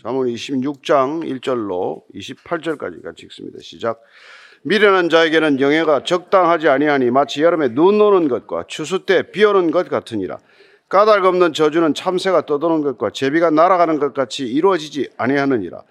잠언 26장 1절로 28절까지 같이 읽습니다. 시작. 미련한 자에게는 영예가 적당하지 아니하니 마치 여름에 눈 오는 것과 추수 때 비 오는 것 같으니라. 까닭 없는 저주는 참새가 떠도는 것과 제비가 날아가는 것 같이 이루어지지 아니하느니라.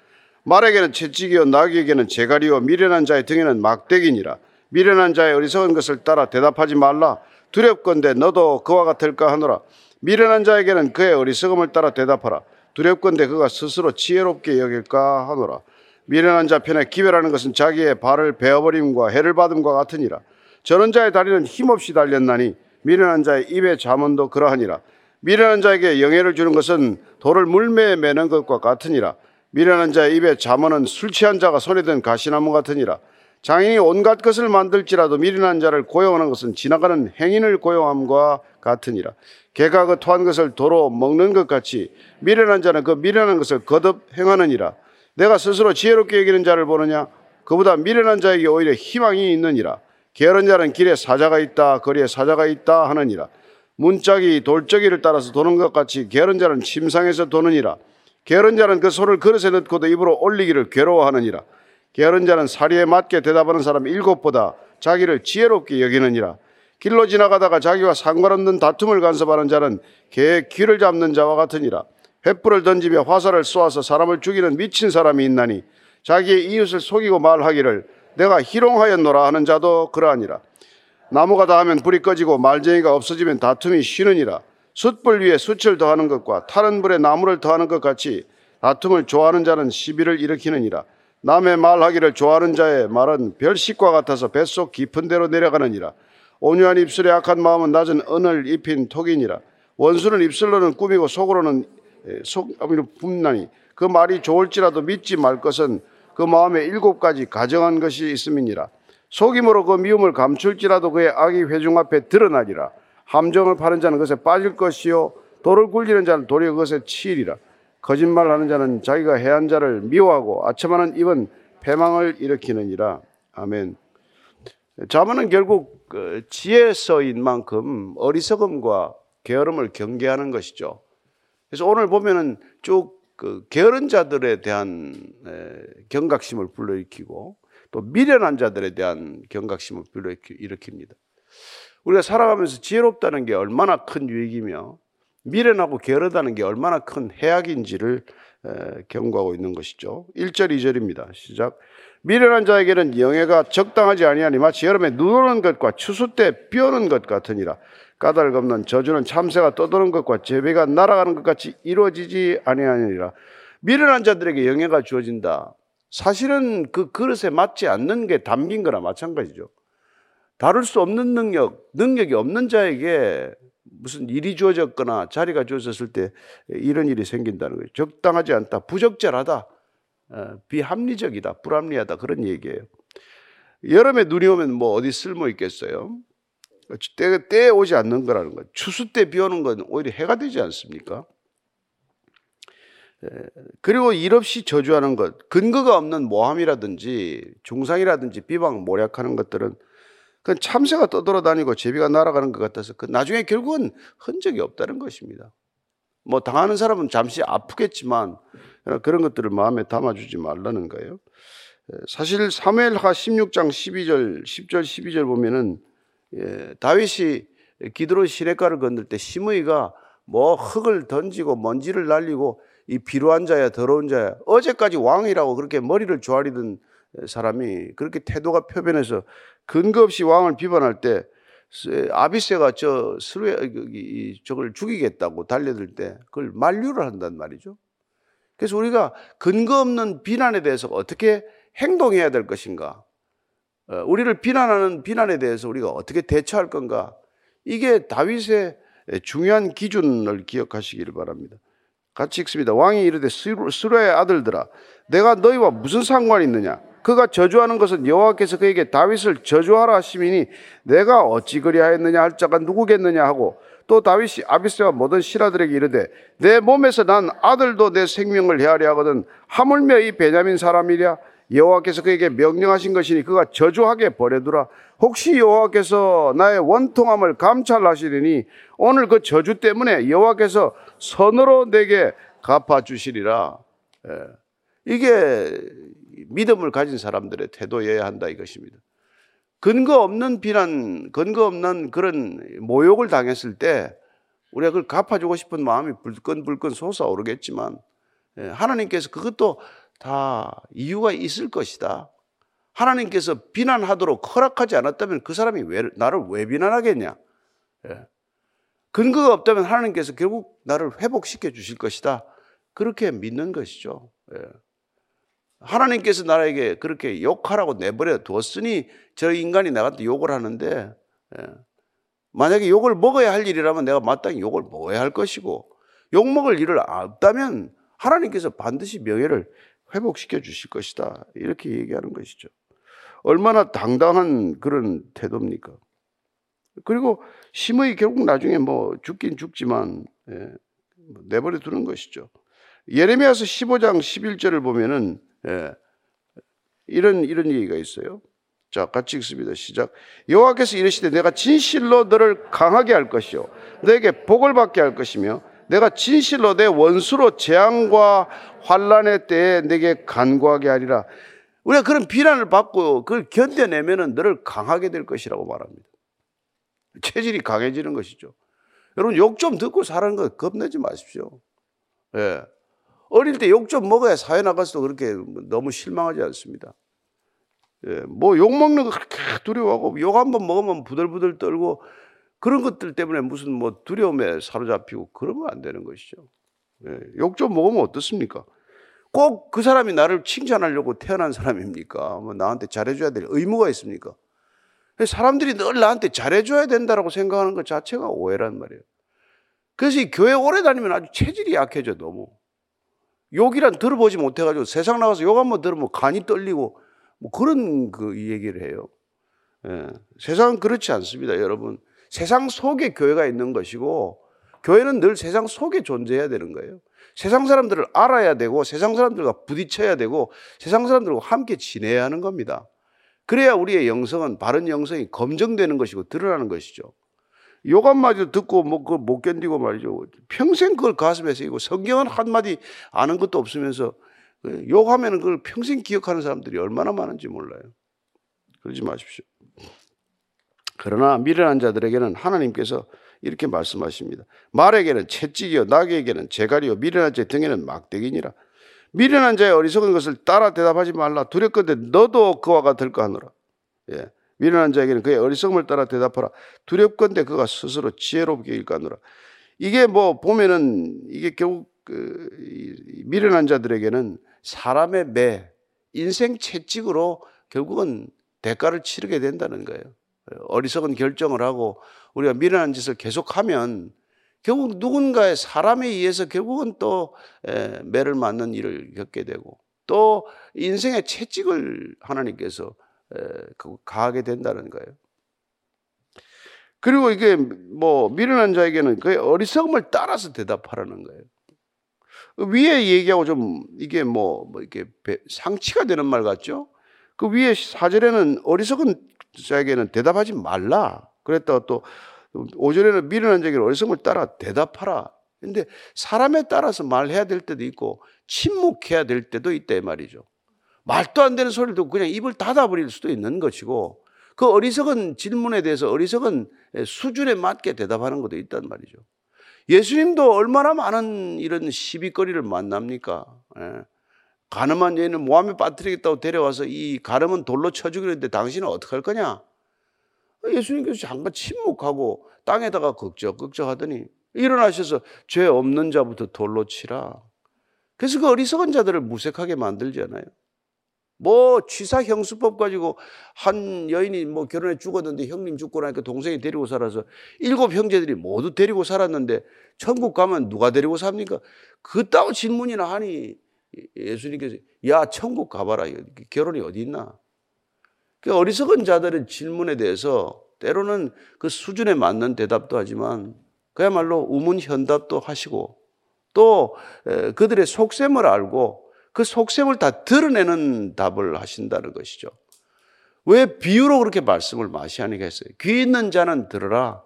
말에게는 채찍이요 나귀에게는 재갈이요 미련한 자의 등에는 막대기니라. 미련한 자의 어리석은 것을 따라 대답하지 말라. 두렵건대 너도 그와 같을까 하노라. 미련한 자에게는 그의 어리석음을 따라 대답하라. 두렵건대 그가 스스로 지혜롭게 여길까 하노라. 미련한 자 편에 기회라는 것은 자기의 발을 베어버림과 해를 받음과 같으니라. 저런 자의 다리는 힘없이 달렸나니 미련한 자의 입의 잠언도 그러하니라. 미련한 자에게 영예를 주는 것은 돌을 물매에 매는 것과 같으니라. 미련한 자의 입의 잠언은 술 취한 자가 손에 든 가시나무 같으니라. 장인이 온갖 것을 만들지라도 미련한 자를 고용하는 것은 지나가는 행인을 고용함과 같으니라. 개가 그 토한 것을 도로 먹는 것 같이 미련한 자는 그 미련한 것을 거듭 행하느니라. 내가 스스로 지혜롭게 여기는 자를 보느냐? 그보다 미련한 자에게 오히려 희망이 있느니라. 게으른 자는 길에 사자가 있다, 거리에 사자가 있다 하느니라. 문짝이 돌적이를 따라서 도는 것 같이 게으른 자는 침상에서 도느니라. 게으른 자는 그 손을 그릇에 넣고도 입으로 올리기를 괴로워하느니라. 게으른 자는 사리에 맞게 대답하는 사람 7보다 자기를 지혜롭게 여기느니라. 길로 지나가다가 자기와 상관없는 다툼을 간섭하는 자는 개의 귀를 잡는 자와 같으니라. 횃불을 던지며 화살을 쏘아서 사람을 죽이는 미친 사람이 있나니 자기의 이웃을 속이고 말하기를 내가 희롱하였노라 하는 자도 그러하니라. 나무가 닿으면 불이 꺼지고 말쟁이가 없어지면 다툼이 쉬느니라. 숯불 위에 숯을 더하는 것과 타는 불에 나무를 더하는 것 같이 다툼을 좋아하는 자는 시비를 일으키느니라. 남의 말하기를 좋아하는 자의 말은 별식과 같아서 뱃속 깊은 데로 내려가느니라. 온유한 입술에 악한 마음은 낮은 은을 입힌 톡이니라. 원수는 입술로는 꾸미고 속으로는 속으로 굽나니 그 말이 좋을지라도 믿지 말 것은 그 마음에 7가지 가정한 것이 있음이니라. 속임으로 그 미움을 감출지라도 그의 악이 회중 앞에 드러나리라. 함정을 파는 자는 그것에 빠질 것이요 돌을 굴리는 자는 도리어 그것에 치이리라. 거짓말하는 자는 자기가 해한 자를 미워하고 아첨하는 입은 패망을 일으키느니라. 아멘. 잠언은 결국 지혜서인 만큼 어리석음과 게으름을 경계하는 것이죠. 그래서 오늘 보면은 쭉 게으른 자들에 대한 경각심을 불러일으키고 또 미련한 자들에 대한 경각심을 불러일으킵니다. 우리가 살아가면서 지혜롭다는 게 얼마나 큰 유익이며 미련하고 게으르다는 게 얼마나 큰 해악인지를 경고하고 있는 것이죠. 1절 2절입니다. 시작. 미련한 자에게는 영예가 적당하지 아니하니 마치 여름에 눈 오는 것과 추수 때 비 오는 것 같으니라. 까닭 없는 저주는 참새가 떠도는 것과 제비가 날아가는 것 같이 이루어지지 아니하니라. 미련한 자들에게 영예가 주어진다. 사실은 그 그릇에 맞지 않는 게 담긴 거나 마찬가지죠. 다룰 수 없는 능력이 없는 자에게 무슨 일이 주어졌거나 자리가 주어졌을 때 이런 일이 생긴다는 거예요. 적당하지 않다, 부적절하다, 비합리적이다, 불합리하다, 그런 얘기예요. 여름에 눈이 오면 뭐 어디 쓸모 있겠어요? 때에 오지 않는 거라는 거예요. 추수 때 비 오는 건 오히려 해가 되지 않습니까? 그리고 일 없이 저주하는 것, 근거가 없는 모함이라든지 중상이라든지 비방, 모략하는 것들은 그 참새가 떠돌아다니고 제비가 날아가는 것 같아서 그 나중에 결국은 흔적이 없다는 것입니다. 뭐 당하는 사람은 잠시 아프겠지만 그런 것들을 마음에 담아주지 말라는 거예요. 사실 사무엘하 16장 10절 12절 보면은 다윗이 기드론 시냇가를 건널 때 심의가 뭐 흙을 던지고 먼지를 날리고 이 비루한 자야 더러운 자야 어제까지 왕이라고 그렇게 머리를 조아리던 사람이 그렇게 태도가 표변해서 근거 없이 왕을 비판할 때 아비새가 저걸 죽이겠다고 달려들 때 그걸 만류를 한단 말이죠. 그래서 우리가 근거 없는 비난에 대해서 어떻게 행동해야 될 것인가, 우리를 비난하는 비난에 대해서 우리가 어떻게 대처할 건가, 이게 다윗의 중요한 기준을 기억하시기를 바랍니다. 같이 읽습니다. 왕이 이르되 스루야의 아들들아, 내가 너희와 무슨 상관이 있느냐? 그가 저주하는 것은 여호와께서 그에게 다윗을 저주하라 하심이니 내가 어찌 그리하였느냐 할 자가 누구겠느냐 하고, 또 다윗이 아비새와 모든 신하들에게 이르되 내 몸에서 난 아들도 내 생명을 헤아려 하거든 하물며 이 베냐민 사람이랴. 여호와께서 그에게 명령하신 것이니 그가 저주하게 버려두라. 혹시 여호와께서 나의 원통함을 감찰하시리니 오늘 그 저주 때문에 여호와께서 선으로 내게 갚아주시리라. 이게 믿음을 가진 사람들의 태도여야 한다 이것입니다. 근거 없는 비난, 근거 없는 그런 모욕을 당했을 때 우리가 그걸 갚아주고 싶은 마음이 불끈불끈 솟아오르겠지만 하나님께서 그것도 다 이유가 있을 것이다. 하나님께서 비난하도록 허락하지 않았다면 그 사람이 나를 왜 비난하겠냐? 근거가 없다면 하나님께서 결국 나를 회복시켜 주실 것이다. 그렇게 믿는 것이죠. 하나님께서 나에게 그렇게 욕하라고 내버려 두었으니 저 인간이 나한테 욕을 하는데 만약에 욕을 먹어야 할 일이라면 내가 마땅히 욕을 먹어야 할 것이고 욕먹을 일을 없다면 하나님께서 반드시 명예를 회복시켜 주실 것이다. 이렇게 얘기하는 것이죠. 얼마나 당당한 그런 태도입니까? 그리고 심의 결국 나중에 뭐 죽긴 죽지만 내버려 두는 것이죠. 예레미야서 15장 11절을 보면은 이런 얘기가 있어요. 자, 같이 읽습니다. 시작. 여호와께서 이르시되 내가 진실로 너를 강하게 할 것이요 너에게 복을 받게 할 것이며 내가 진실로 내 원수로 재앙과 환란의 때에 내게 간구하게 하리라. 우리가 그런 비난을 받고 그걸 견뎌내면은 너를 강하게 될 것이라고 말합니다. 체질이 강해지는 것이죠. 여러분 욕 좀 듣고 사는 거 겁내지 마십시오. 예. 어릴 때 욕 좀 먹어야 사회 나가서도 그렇게 너무 실망하지 않습니다. 예. 뭐 욕 먹는 거 그렇게 두려워하고 욕 한번 먹으면 부들부들 떨고 그런 것들 때문에 무슨 뭐 두려움에 사로잡히고 그러면 안 되는 것이죠. 예. 욕 좀 먹으면 어떻습니까? 꼭 그 사람이 나를 칭찬하려고 태어난 사람입니까? 뭐 나한테 잘해줘야 될 의무가 있습니까? 사람들이 늘 나한테 잘해줘야 된다라고 생각하는 것 자체가 오해란 말이에요. 그래서 이 교회 오래 다니면 아주 체질이 약해져 너무. 욕이란 들어보지 못해가지고 세상 나가서 욕 한번 들으면 간이 떨리고 뭐 그런 그 얘기를 해요. 예. 세상은 그렇지 않습니다, 여러분. 세상 속에 교회가 있는 것이고 교회는 늘 세상 속에 존재해야 되는 거예요. 세상 사람들을 알아야 되고 세상 사람들과 부딪혀야 되고 세상 사람들과 함께 지내야 하는 겁니다. 그래야 우리의 영성은 바른 영성이 검증되는 것이고 드러나는 것이죠. 욕 한마디도 듣고 뭐 그걸 못 견디고 말이죠. 평생 그걸 가슴에 새기고 성경은 한마디 아는 것도 없으면서 욕하면 그걸 평생 기억하는 사람들이 얼마나 많은지 몰라요. 그러지 마십시오. 그러나 미련한 자들에게는 하나님께서 이렇게 말씀하십니다. 말에게는 채찍이요 나귀에게는 재갈이요 미련한 자 등에는 막대기니라. 미련한 자의 어리석은 것을 따라 대답하지 말라. 두렵건대 너도 그와 같을까 하노라. 예. 미련한 자에게는 그의 어리석음을 따라 대답하라. 두렵건대 그가 스스로 지혜롭게 일까노라. 이게 뭐 보면은 이게 결국 미련한 자들에게는 사람의 매, 인생 채찍으로 결국은 대가를 치르게 된다는 거예요. 어리석은 결정을 하고 우리가 미련한 짓을 계속하면 결국 누군가의 사람에 의해서 결국은 또 매를 맞는 일을 겪게 되고 또 인생의 채찍을 하나님께서 가하게 된다는 거예요. 그리고 이게 뭐 미련한 자에게는 그의 어리석음을 따라서 대답하라는 거예요. 위에 얘기하고 좀 이게 뭐 이렇게 상치가 되는 말 같죠? 그 위에 4절에는 어리석은 자에게는 대답하지 말라. 그랬다가 또 5절에는 미련한 자에게는 어리석음을 따라 대답하라. 그런데 사람에 따라서 말해야 될 때도 있고 침묵해야 될 때도 있다 이 말이죠. 말도 안 되는 소리를 듣고 그냥 입을 닫아버릴 수도 있는 것이고 그 어리석은 질문에 대해서 어리석은 수준에 맞게 대답하는 것도 있단 말이죠. 예수님도 얼마나 많은 이런 시비거리를 만납니까? 예. 가늠한 여인을 모함에 빠뜨리겠다고 데려와서 이 가늠은 돌로 쳐 죽이는데 당신은 어떻게 할 거냐? 예수님께서 잠깐 침묵하고 땅에다가 걱정 하더니 일어나셔서 죄 없는 자부터 돌로 치라. 그래서 그 어리석은 자들을 무색하게 만들잖아요. 뭐 취사 형수법 가지고 한 여인이 뭐 결혼해 죽었는데 형님 죽고 나니까 동생이 데리고 살아서 7 형제들이 모두 데리고 살았는데 천국 가면 누가 데리고 삽니까? 그따위 질문이나 하니 예수님께서 야 천국 가봐라. 결혼이 어디 있나? 그 어리석은 자들의 질문에 대해서 때로는 그 수준에 맞는 대답도 하지만 그야말로 우문현답도 하시고 또 그들의 속셈을 알고 그 속셈을 다 드러내는 답을 하신다는 것이죠. 왜 비유로 그렇게 말씀을 마시하니까 했어요. 귀 있는 자는 들으라.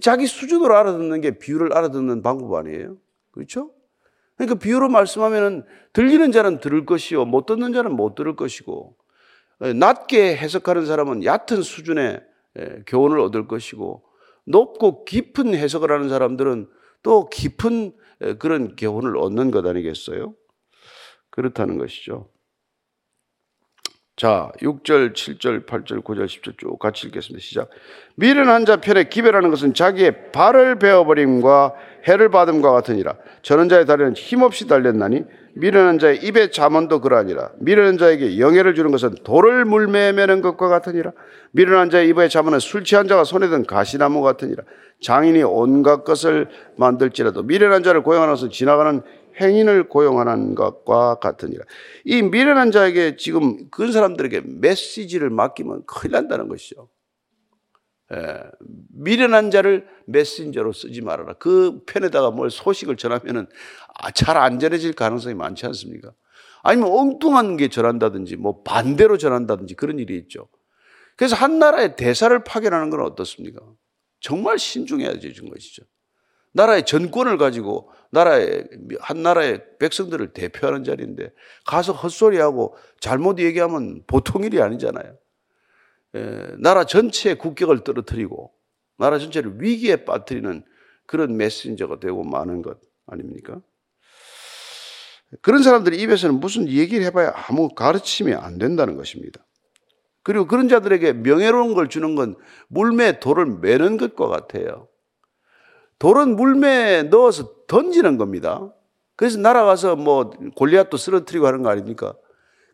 자기 수준으로 알아듣는 게 비유를 알아듣는 방법 아니에요. 그렇죠? 그러니까 비유로 말씀하면은 들리는 자는 들을 것이요 못 듣는 자는 못 들을 것이고, 낮게 해석하는 사람은 얕은 수준의 교훈을 얻을 것이고, 높고 깊은 해석을 하는 사람들은 또 깊은 그런 교훈을 얻는 것 아니겠어요? 그렇다는 것이죠. 자, 6절, 7절, 8절, 9절, 10절 쭉 같이 읽겠습니다. 시작. 미련한 자 편에 기별하는 것은 자기의 발을 베어버림과 해를 받음과 같으니라. 저런 자의 다리는 힘없이 달렸나니 미련한 자의 입의 잠언도 그러하니라. 미련한 자에게 영예를 주는 것은 돌을 물매에 매는 것과 같으니라. 미련한 자의 입의 잠언은 술 취한 자가 손에 든 가시나무 같으니라. 장인이 온갖 것을 만들지라도 미련한 자를 고용하는 것은 지나가는 행인을 고용하는 것과 같으니라. 이 미련한 자에게 지금 그 사람들에게 메시지를 맡기면 큰일 난다는 것이죠. 미련한 자를 메신저로 쓰지 말아라. 그 편에다가 뭘 소식을 전하면은 잘 안 전해질 가능성이 많지 않습니까? 아니면 엉뚱한 게 전한다든지 뭐 반대로 전한다든지 그런 일이 있죠. 그래서 한 나라의 대사를 파견하는 건 어떻습니까? 정말 신중해야 되는 것이죠. 나라의 전권을 가지고 나라의 한 나라의 백성들을 대표하는 자리인데 가서 헛소리하고 잘못 얘기하면 보통 일이 아니잖아요. 나라 전체의 국격을 떨어뜨리고 나라 전체를 위기에 빠뜨리는 그런 메신저가 되고 마는 것 아닙니까? 그런 사람들이 입에서는 무슨 얘기를 해봐야 아무 가르침이 안 된다는 것입니다. 그리고 그런 자들에게 명예로운 걸 주는 건 물매에 돌을 매는 것과 같아요. 돌은 물매에 넣어서 던지는 겁니다. 그래서 날아가서 뭐 골리앗도 쓰러뜨리고 하는 거 아닙니까?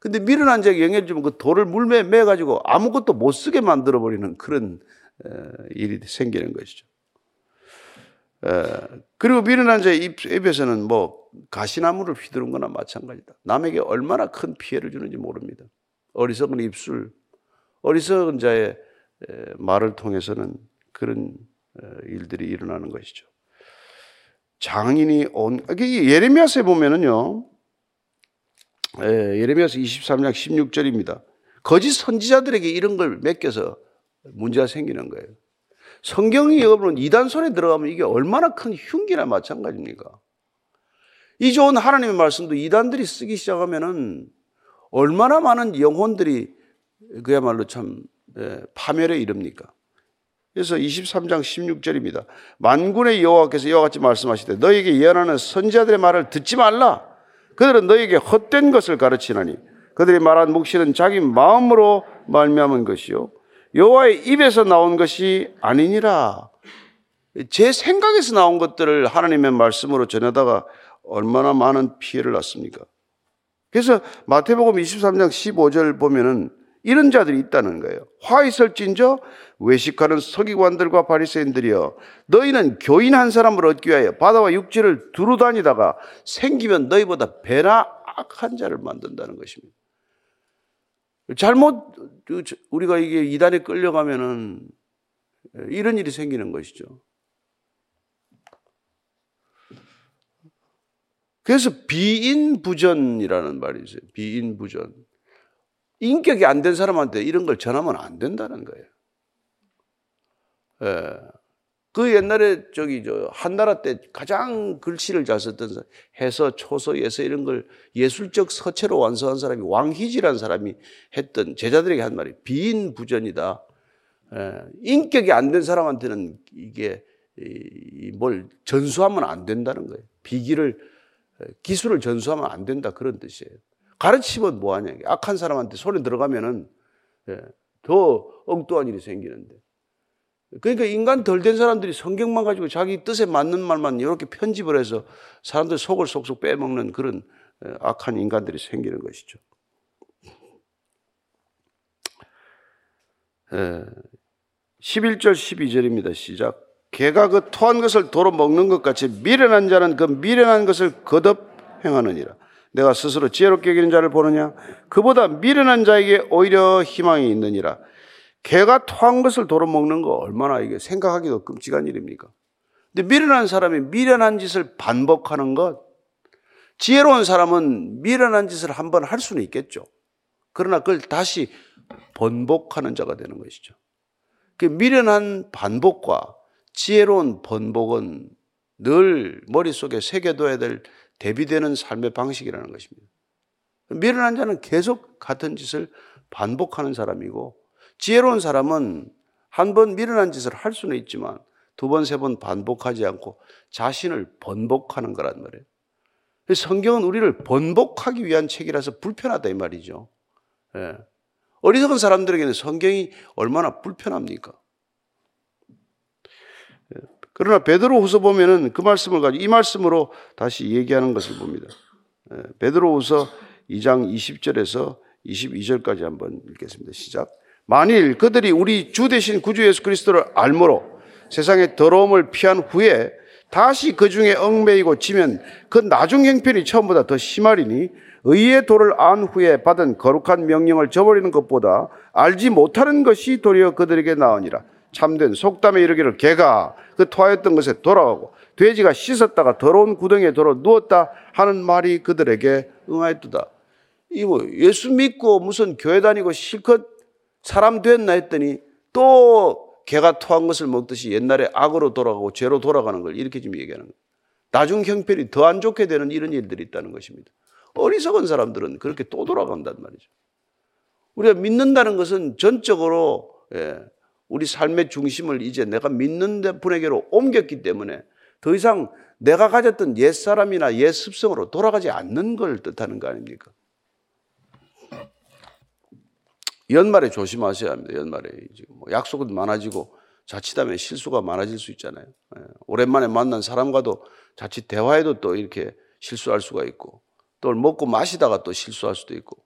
근데 미련한 자에게 영예를 주면 그 돌을 물매에 매가지고 아무것도 못 쓰게 만들어버리는 그런 일이 생기는 것이죠. 그리고 미련한 자의 입에서는 뭐 가시나무를 휘두른 거나 마찬가지다. 남에게 얼마나 큰 피해를 주는지 모릅니다. 어리석은 입술, 어리석은 자의 말을 통해서는 그런 일들이 일어나는 것이죠. 장인이 온, 예레미야서에 보면은요, 예레미야서 23장 16절입니다. 거짓 선지자들에게 이런 걸 맡겨서 문제가 생기는 거예요. 성경이 여러분 이단손에 들어가면 이게 얼마나 큰 흉기나 마찬가지입니까? 이 좋은 하나님의 말씀도 이단들이 쓰기 시작하면은 얼마나 많은 영혼들이 그야말로 참 파멸에 이릅니까? 그래서 23장 16절입니다. 만군의 여호와께서 이와 같이 말씀하시되 너에게 예언하는 선지자들의 말을 듣지 말라. 그들은 너에게 헛된 것을 가르치나니 그들이 말한 묵시는 자기 마음으로 말미암은 것이요 여호와의 입에서 나온 것이 아니니라. 제 생각에서 나온 것들을 하나님의 말씀으로 전하다가 얼마나 많은 피해를 났습니까? 그래서 마태복음 23장 15절 보면은 이런 자들이 있다는 거예요. 화 있을진저 외식하는 서기관들과 바리새인들이여 너희는 교인 한 사람을 얻기 위하여 바다와 육지를 두루 다니다가 생기면 너희보다 배나 악한 자를 만든다는 것입니다. 잘못 우리가 이게 이단에 끌려가면은 이런 일이 생기는 것이죠. 그래서 비인부전이라는 말이 있어요. 비인부전. 인격이 안 된 사람한테 이런 걸 전하면 안 된다는 거예요. 예. 그 옛날에 저기 저 한나라 때 가장 글씨를 잘 썼던 사람, 해서, 초서, 예서 이런 걸 예술적 서체로 완성한 사람이 왕희지라는 사람이 했던 제자들에게 한 말이 비인부전이다. 예. 인격이 안 된 사람한테는 이게 뭘 전수하면 안 된다는 거예요. 비기를, 기술을 전수하면 안 된다 그런 뜻이에요. 가르치면 뭐하냐. 악한 사람한테 손에 들어가면은 더 엉뚱한 일이 생기는데. 그러니까 인간 덜 된 사람들이 성경만 가지고 자기 뜻에 맞는 말만 이렇게 편집을 해서 사람들 속을 속속 빼먹는 그런 악한 인간들이 생기는 것이죠. 예. 11절 12절입니다. 시작. 개가 그 토한 것을 도로 먹는 것 같이 미련한 자는 그 미련한 것을 거듭 행하느니라. 내가 스스로 지혜롭게 여기는 자를 보느냐? 그보다 미련한 자에게 오히려 희망이 있느니라. 개가 토한 것을 도로 먹는 거 얼마나 이게 생각하기도 끔찍한 일입니까? 근데 미련한 사람이 미련한 짓을 반복하는 것, 지혜로운 사람은 미련한 짓을 한번 할 수는 있겠죠. 그러나 그걸 다시 번복하는 자가 되는 것이죠. 그 미련한 반복과 지혜로운 번복은 늘 머릿속에 새겨둬야 될 대비되는 삶의 방식이라는 것입니다. 미련한 자는 계속 같은 짓을 반복하는 사람이고, 지혜로운 사람은 한 번 미련한 짓을 할 수는 있지만 두 번, 세 번 반복하지 않고 자신을 번복하는 거란 말이에요. 성경은 우리를 번복하기 위한 책이라서 불편하다 이 말이죠. 예. 어리석은 사람들에게는 성경이 얼마나 불편합니까? 예. 그러나 베드로후서 보면은 그 말씀을 가지고 이 말씀으로 다시 얘기하는 것을 봅니다. 예. 베드로후서 2장 20절에서 22절까지 한번 읽겠습니다. 시작. 만일 그들이 우리 주 대신 구주 예수 그리스도를 알므로 세상의 더러움을 피한 후에 다시 그 중에 얽매이고 지면 그 나중 형편이 처음보다 더 심하리니 의의 도를 안 후에 받은 거룩한 명령을 저버리는 것보다 알지 못하는 것이 도리어 그들에게 나으니라. 참된 속담에 이르기를 개가 그 토하였던 것에 돌아가고 돼지가 씻었다가 더러운 구덩이에 돌아 누웠다 하는 말이 그들에게 응하였도다. 이거 예수 믿고 무슨 교회 다니고 실컷 사람 됐나 했더니 또 개가 토한 것을 먹듯이 옛날에 악으로 돌아가고 죄로 돌아가는 걸 이렇게 지금 얘기하는 거예요. 나중 형편이 더 안 좋게 되는 이런 일들이 있다는 것입니다. 어리석은 사람들은 그렇게 또 돌아간단 말이죠. 우리가 믿는다는 것은 전적으로 우리 삶의 중심을 이제 내가 믿는 분에게로 옮겼기 때문에 더 이상 내가 가졌던 옛사람이나 옛 습성으로 돌아가지 않는 걸 뜻하는 거 아닙니까? 연말에 조심하셔야 합니다. 연말에 지금 약속은 많아지고 자칫하면 실수가 많아질 수 있잖아요. 오랜만에 만난 사람과도 자칫 대화에도 또 이렇게 실수할 수가 있고 또 먹고 마시다가 또 실수할 수도 있고.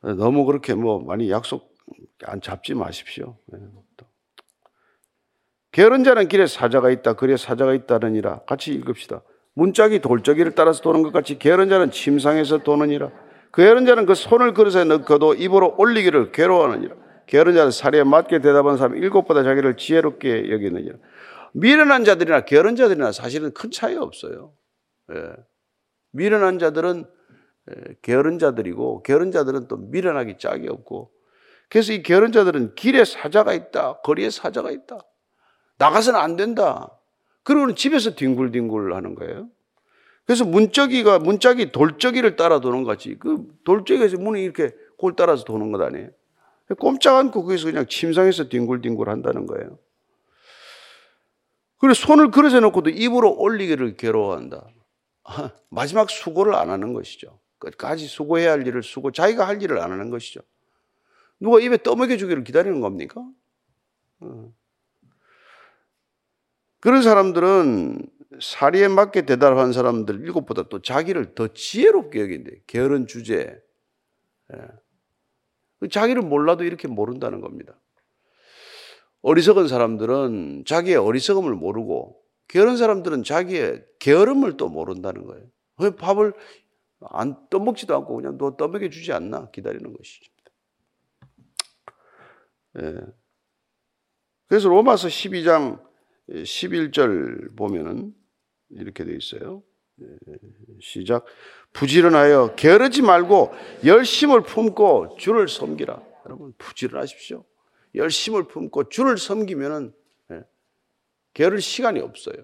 너무 그렇게 많이 약속 안 잡지 마십시오. 게으른 자는 길에 사자가 있다. 그래 사자가 있다느니라. 같이 읽읍시다. 문짝이 돌적이를 따라서 도는 것 같이 게으른 자는 침상에서 도느니라. 게으른 자는 그 손을 그릇에 넣고도 입으로 올리기를 괴로워하느니라. 게으른 자는 사리에 맞게 대답하는 사람이 일곱보다 자기를 지혜롭게 여기느니라. 미련한 자들이나 게으른 자들이나 사실은 큰 차이 없어요. 예. 미련한 자들은 게으른 자들이고 게으른 자들은 또 미련하기 짝이 없고, 그래서 이 게으른 자들은 길에 사자가 있다, 거리에 사자가 있다, 나가서는 안 된다, 그리고는 집에서 뒹굴뒹굴 하는 거예요. 그래서 문짝이 돌적이를 따라 도는 것 같이, 그 돌적이에서 문이 이렇게 골 따라서 도는 것 아니에요. 꼼짝 않고 거기서 그냥 침상에서 뒹굴뒹굴 한다는 거예요. 그리고 손을 그릇에 넣고도 입으로 올리기를 괴로워한다. 마지막 수고를 안 하는 것이죠. 끝까지 수고해야 할 일을 수고, 자기가 할 일을 안 하는 것이죠. 누가 입에 떠먹여주기를 기다리는 겁니까? 그런 사람들은 사리에 맞게 대답한 사람들 일곱보다 또 자기를 더 지혜롭게 여긴대. 게으른 주제에. 자기를 몰라도 이렇게 모른다는 겁니다. 어리석은 사람들은 자기의 어리석음을 모르고 게으른 사람들은 자기의 게으름을 또 모른다는 거예요. 왜 밥을 안 떠먹지도 않고 그냥 너 떠먹여 주지 않나 기다리는 것이죠. 그래서 로마서 12장 11절 보면은 이렇게 되어 있어요. 시작. 부지런하여 게으르지 말고 열심을 품고 주를 섬기라. 여러분 부지런하십시오. 열심을 품고 주를 섬기면은 게으를 시간이 없어요.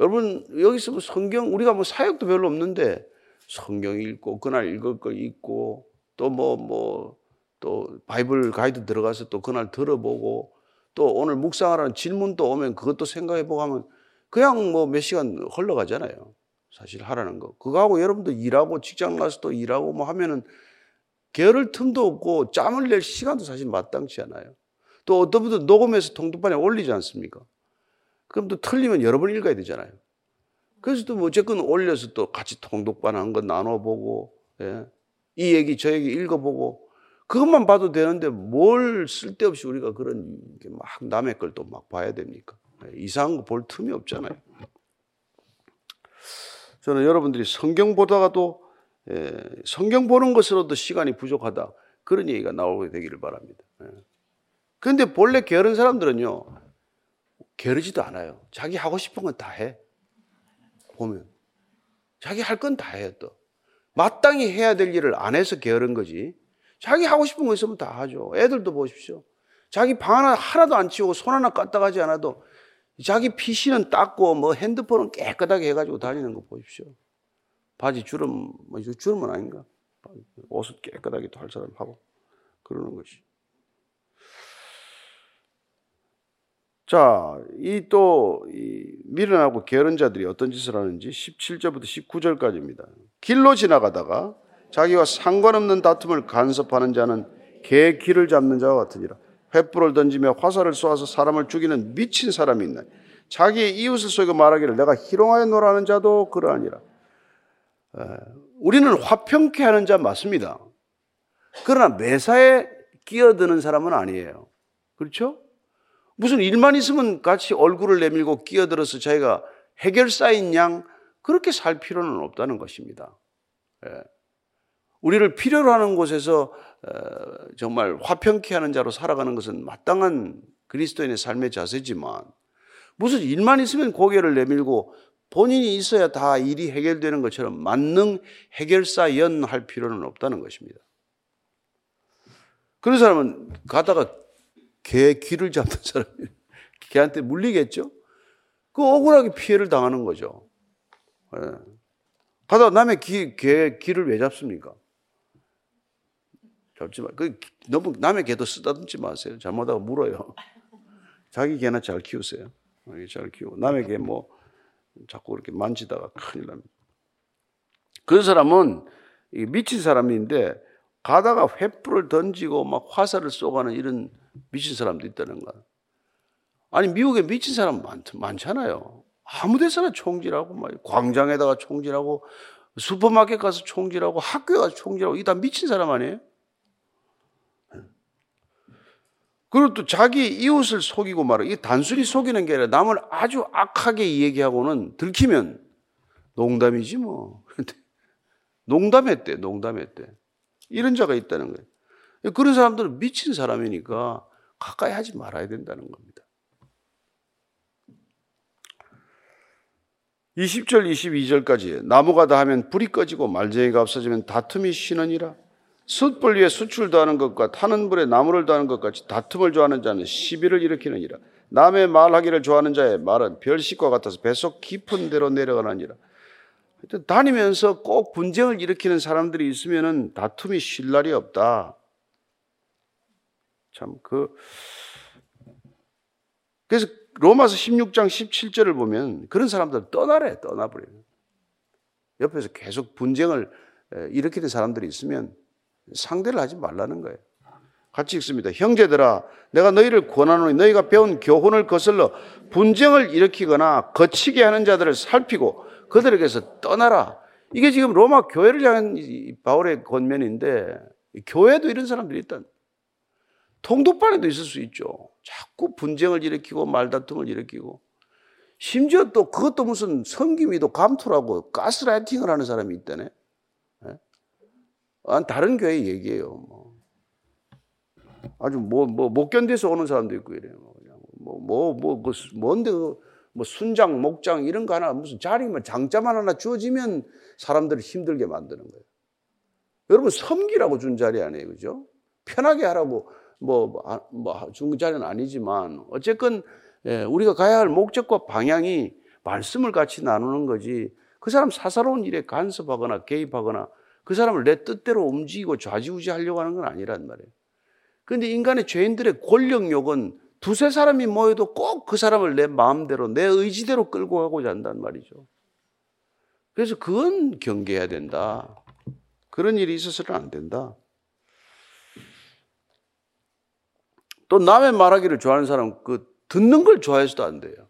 여러분 여기서 성경 우리가 사역도 별로 없는데 성경 읽고 그날 읽을 거 읽고 또 또 바이블 가이드 들어가서 또 그날 들어보고 또 오늘 묵상하라는 질문도 오면 그것도 생각해보고 하면 그냥 몇 시간 흘러가잖아요. 사실 하라는 거. 그거하고 여러분도 일하고 직장 가서 또 일하고 하면은 게으를 틈도 없고 짬을 낼 시간도 사실 마땅치 않아요. 또 어떤 분도 녹음해서 동등판에 올리지 않습니까? 그럼 또 틀리면 여러 번 읽어야 되잖아요. 그래서 또 어쨌건 올려서 또 같이 통독반 한 거 나눠보고, 이 얘기 저 얘기 읽어보고, 그것만 봐도 되는데 뭘 쓸데없이 우리가 그런 게 막 남의 걸 또 막 봐야 됩니까? 이상한 거 볼 틈이 없잖아요. 저는 여러분들이 성경 보다가도 성경 보는 것으로도 시간이 부족하다 그런 얘기가 나오게 되기를 바랍니다. 그런데 본래 게으른 사람들은요 게으르지도 않아요. 자기 하고 싶은 건 다 해. 보면 자기 할 건 다 해요. 또 마땅히 해야 될 일을 안 해서 게으른 거지. 자기 하고 싶은 거 있으면 다 하죠. 애들도 보십시오. 자기 방 하나도 안 치우고 손 하나 까딱하지 않아도 자기 PC는 닦고 뭐 핸드폰은 깨끗하게 해가지고 다니는 거 보십시오. 바지 주름, 뭐 주름은 아닌가? 옷은 깨끗하게 할 사람 하고 그러는 것이. 자, 이 또 미련하고 게으른 자들이 어떤 짓을 하는지 17절부터 19절까지입니다. 길로 지나가다가 자기와 상관없는 다툼을 간섭하는 자는 개의 길을 잡는 자와 같으니라. 횃불을 던지며 화살을 쏘아서 사람을 죽이는 미친 사람이 있나니 자기의 이웃을 속여 말하기를 내가 희롱하였노라 하는 자도 그러하니라. 우리는 화평케 하는 자 맞습니다. 그러나 매사에 끼어드는 사람은 아니에요. 그렇죠? 무슨 일만 있으면 같이 얼굴을 내밀고 끼어들어서 자기가 해결사인 양 그렇게 살 필요는 없다는 것입니다. 예. 우리를 필요로 하는 곳에서 정말 화평케 하는 자로 살아가는 것은 마땅한 그리스도인의 삶의 자세지만 무슨 일만 있으면 고개를 내밀고 본인이 있어야 다 일이 해결되는 것처럼 만능 해결사 연할 필요는 없다는 것입니다. 그런 사람은 가다가 개 귀를 잡는 사람이 개한테 물리겠죠? 그 억울하게 피해를 당하는 거죠. 예. 가다가 남의 개 귀를 왜 잡습니까? 잡지 마. 너무 남의 개도 쓰다듬지 마세요. 잘못하고 물어요. 자기 개나 잘 키우세요. 잘 키우고 남의 개 뭐 자꾸 그렇게 만지다가 큰일 납니다. 그런 사람은 미친 사람인데 가다가 횃불을 던지고 막 화살을 쏘가는 이런 미친 사람도 있다는 거. 아니 미국에 미친 사람 많잖아요. 아무 데서나 총질하고 막 광장에다가 총질하고 슈퍼마켓 가서 총질하고 학교에 가서 총질하고 이게 다 미친 사람 아니에요? 그리고 또 자기 이웃을 속이고 말아. 이게 단순히 속이는 게 아니라 남을 아주 악하게 얘기하고는 들키면 농담이지 뭐. 농담했대. 이런 자가 있다는 거예요. 그런 사람들은 미친 사람이니까 가까이 하지 말아야 된다는 겁니다. 20절 22절까지 나무가 다하면 불이 꺼지고 말쟁이가 없어지면 다툼이 쉬느니라. 숯불 위에 숯을 다하는 것과 타는 불에 나무를 다하는 것같이 다툼을 좋아하는 자는 시비를 일으키느니라. 남의 말하기를 좋아하는 자의 말은 별식과 같아서 뱃속 깊은 데로 내려가느니라. 다니면서 꼭 분쟁을 일으키는 사람들이 있으면 다툼이 쉴 날이 없다. 참, 그래서 로마서 16장 17절을 보면 그런 사람들은 떠나래, 떠나버려요. 옆에서 계속 분쟁을 일으키는 사람들이 있으면 상대를 하지 말라는 거예요. 같이 읽습니다. 형제들아, 내가 너희를 권하노니 너희가 배운 교훈을 거슬러 분쟁을 일으키거나 거치게 하는 자들을 살피고 그들에게서 떠나라. 이게 지금 로마 교회를 향한 바울의 권면인데 교회도 이런 사람들이 있다. 통독반에도 있을 수 있죠. 자꾸 분쟁을 일으키고 말다툼을 일으키고 심지어 또 그것도 무슨 성기미도 감투라고 가스라이팅을 하는 사람이 있다네. 다른 교회 얘기예요. 뭐. 아주 못 견뎌서 오는 사람도 있고 이래요. 뭔데 뭐 순장, 목장 이런 거 하나 무슨 자리만 장자만 하나 주어지면 사람들을 힘들게 만드는 거예요. 여러분 섬기라고 준 자리 아니에요, 그죠? 편하게 하라고. 중국 자리는 아니지만 어쨌건 우리가 가야 할 목적과 방향이 말씀을 같이 나누는 거지 그 사람 사사로운 일에 간섭하거나 개입하거나 그 사람을 내 뜻대로 움직이고 좌지우지하려고 하는 건 아니란 말이에요. 그런데 인간의 죄인들의 권력욕은 두세 사람이 모여도 꼭 그 사람을 내 마음대로 내 의지대로 끌고 가고자 한단 말이죠. 그래서 그건 경계해야 된다. 그런 일이 있어서는 안 된다. 또 남의 말하기를 좋아하는 사람은 듣는 걸 좋아해서도 안 돼요.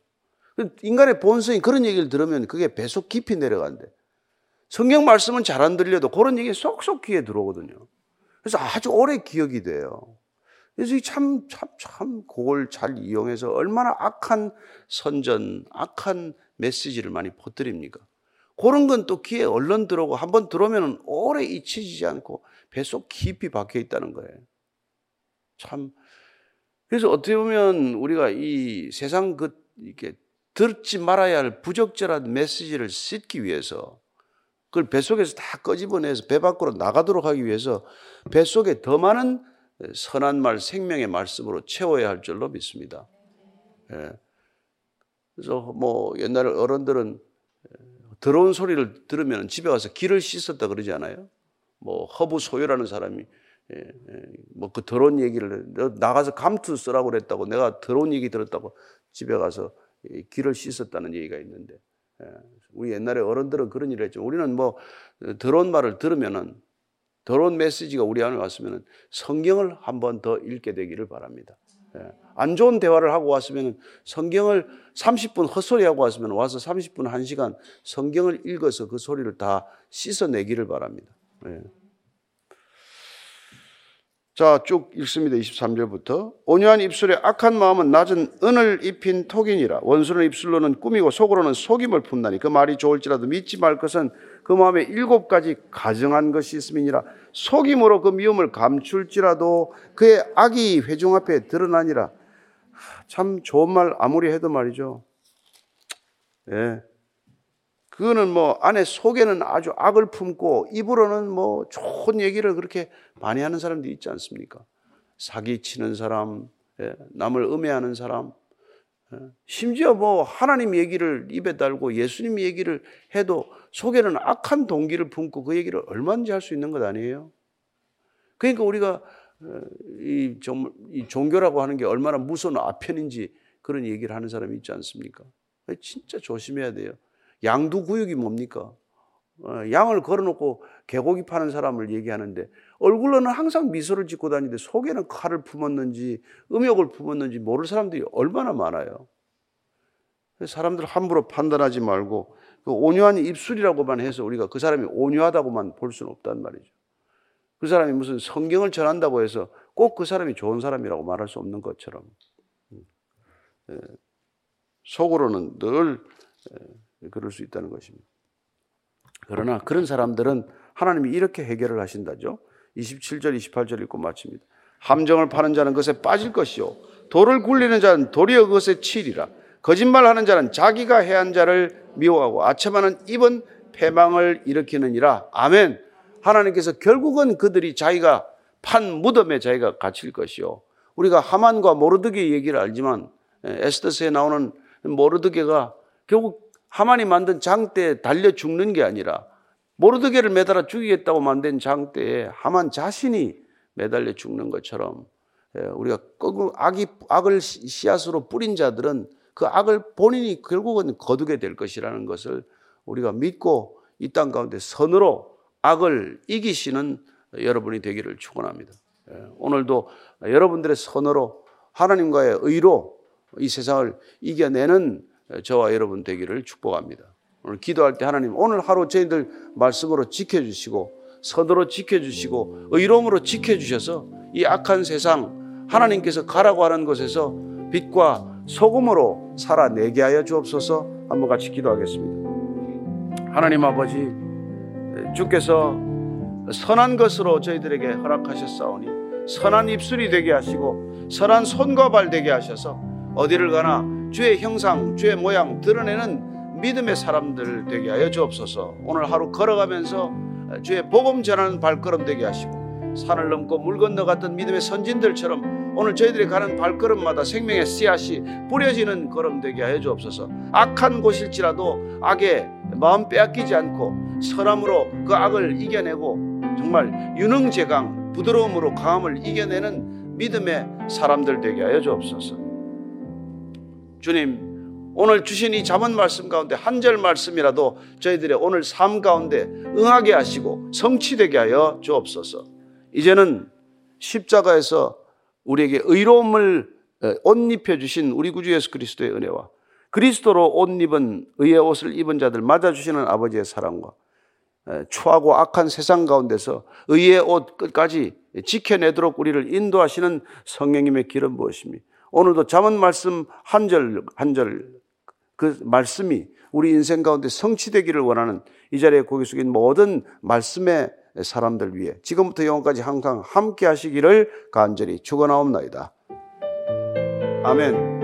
인간의 본성이 그런 얘기를 들으면 그게 배속 깊이 내려간대. 성경 말씀은 잘 안 들려도 그런 얘기 쏙쏙 귀에 들어오거든요. 그래서 아주 오래 기억이 돼요. 그래서 참 그걸 잘 이용해서 얼마나 악한 선전, 악한 메시지를 많이 퍼뜨립니까? 그런 건 또 귀에 얼른 들어오고 한번 들어오면 오래 잊히지 않고 배속 깊이 박혀 있다는 거예요. 참. 그래서 어떻게 보면 우리가 이 세상 이렇게 듣지 말아야 할 부적절한 메시지를 씻기 위해서 그걸 뱃속에서 다 꺼집어내서 배 밖으로 나가도록 하기 위해서 뱃속에 더 많은 선한 말, 생명의 말씀으로 채워야 할 줄로 믿습니다. 예. 그래서 뭐 옛날 어른들은 더러운 소리를 들으면 집에 와서 기를 씻었다 그러지 않아요? 뭐 허부 소유라는 사람이 뭐 그 더러운 얘기를 나가서 감투 쓰라고 그랬다고 내가 더러운 얘기 들었다고 집에 가서 기를 씻었다는 얘기가 있는데, 우리 옛날에 어른들은 그런 일을 했죠. 우리는 뭐 더러운 말을 들으면은, 더러운 메시지가 우리 안에 왔으면은 성경을 한 번 더 읽게 되기를 바랍니다. 안 좋은 대화를 하고 왔으면 성경을 30분 헛소리하고 왔으면 와서 30분 1시간 성경을 읽어서 그 소리를 다 씻어내기를 바랍니다. 자, 쭉 읽습니다. 23절부터. 온유한 입술에 악한 마음은 낮은 은을 입힌 톡이니라. 원수는 입술로는 꾸미고 속으로는 속임을 품나니 그 말이 좋을지라도 믿지 말 것은 그 마음에 7가지 가증한 것이 있음이니라. 속임으로 그 미움을 감출지라도 그의 악이 회중 앞에 드러나니라. 참 좋은 말 아무리 해도 말이죠, 그거는 뭐 안에 속에는 아주 악을 품고 입으로는 뭐 좋은 얘기를 그렇게 많이 하는 사람들이 있지 않습니까? 사기치는 사람, 남을 음해하는 사람, 심지어 뭐 하나님 얘기를 입에 달고 예수님 얘기를 해도 속에는 악한 동기를 품고 그 얘기를 얼마든지 할 수 있는 것 아니에요? 그러니까 우리가 이 종교라고 하는 게 얼마나 무서운 아편인지 그런 얘기를 하는 사람이 있지 않습니까? 진짜 조심해야 돼요. 양두구육이 뭡니까? 양을 걸어놓고 개고기 파는 사람을 얘기하는데 얼굴로는 항상 미소를 짓고 다니는데 속에는 칼을 품었는지 음욕을 품었는지 모를 사람들이 얼마나 많아요. 사람들 함부로 판단하지 말고 그 온유한 입술이라고만 해서 우리가 그 사람이 온유하다고만 볼 수는 없단 말이죠. 그 사람이 무슨 성경을 전한다고 해서 꼭 그 사람이 좋은 사람이라고 말할 수 없는 것처럼 속으로는 늘 그럴 수 있다는 것입니다. 그러나 그런 사람들은 하나님이 이렇게 해결을 하신다죠. 27절, 28절 읽고 마칩니다. 함정을 파는 자는 그것에 빠질 것이요 돌을 굴리는 자는 도리어 그것에 치리라. 거짓말하는 자는 자기가 해한 자를 미워하고 아첨하는 입은 패망을 일으키느니라. 아멘. 하나님께서 결국은 그들이 자기가 판 무덤에 자기가 갇힐 것이요. 우리가 하만과 모르드게 얘기를 알지만 에스더서에 나오는 모르드게가 결국 하만이 만든 장대에 달려 죽는 게 아니라 모르드게를 매달아 죽이겠다고 만든 장대에 하만 자신이 매달려 죽는 것처럼 우리가 악을 씨앗으로 뿌린 자들은 그 악을 본인이 결국은 거두게 될 것이라는 것을 우리가 믿고 이 땅 가운데 선으로 악을 이기시는 여러분이 되기를 축원합니다. 오늘도 여러분들의 선으로 하나님과의 의로 이 세상을 이겨내는 저와 여러분 되기를 축복합니다. 오늘 기도할 때 하나님 오늘 하루 저희들 말씀으로 지켜주시고 선으로 지켜주시고 의로움으로 지켜주셔서 이 악한 세상 하나님께서 가라고 하는 곳에서 빛과 소금으로 살아내게 하여 주옵소서. 한번 같이 기도하겠습니다. 하나님 아버지, 주께서 선한 것으로 저희들에게 허락하셨사오니 선한 입술이 되게 하시고 선한 손과 발 되게 하셔서 어디를 가나 주의 형상, 주의 모양 드러내는 믿음의 사람들 되게 하여 주옵소서. 오늘 하루 걸어가면서 주의 복음 전하는 발걸음 되게 하시고 산을 넘고 물 건너 갔던 믿음의 선진들처럼 오늘 저희들이 가는 발걸음마다 생명의 씨앗이 뿌려지는 걸음 되게 하여 주옵소서. 악한 곳일지라도 악에 마음 빼앗기지 않고 선함으로 그 악을 이겨내고 정말 유능제강, 부드러움으로 강함을 이겨내는 믿음의 사람들 되게 하여 주옵소서. 주님, 오늘 주신 이 잠언 말씀 가운데 한 절 말씀이라도 저희들의 오늘 삶 가운데 응하게 하시고 성취되게 하여 주옵소서. 이제는 십자가에서 우리에게 의로움을 옷 입혀주신 우리 구주 예수 그리스도의 은혜와 그리스도로 옷 입은 의의 옷을 입은 자들 맞아주시는 아버지의 사랑과 추하고 악한 세상 가운데서 의의 옷 끝까지 지켜내도록 우리를 인도하시는 성령님의 기름 부으심이 오늘도 잠언 말씀 한 절 한 절 그 말씀이 우리 인생 가운데 성취되기를 원하는 이 자리에 고개 숙인 모든 말씀의 사람들 위해 지금부터 영원까지 항상 함께 하시기를 간절히 축원하옵나이다. 아멘.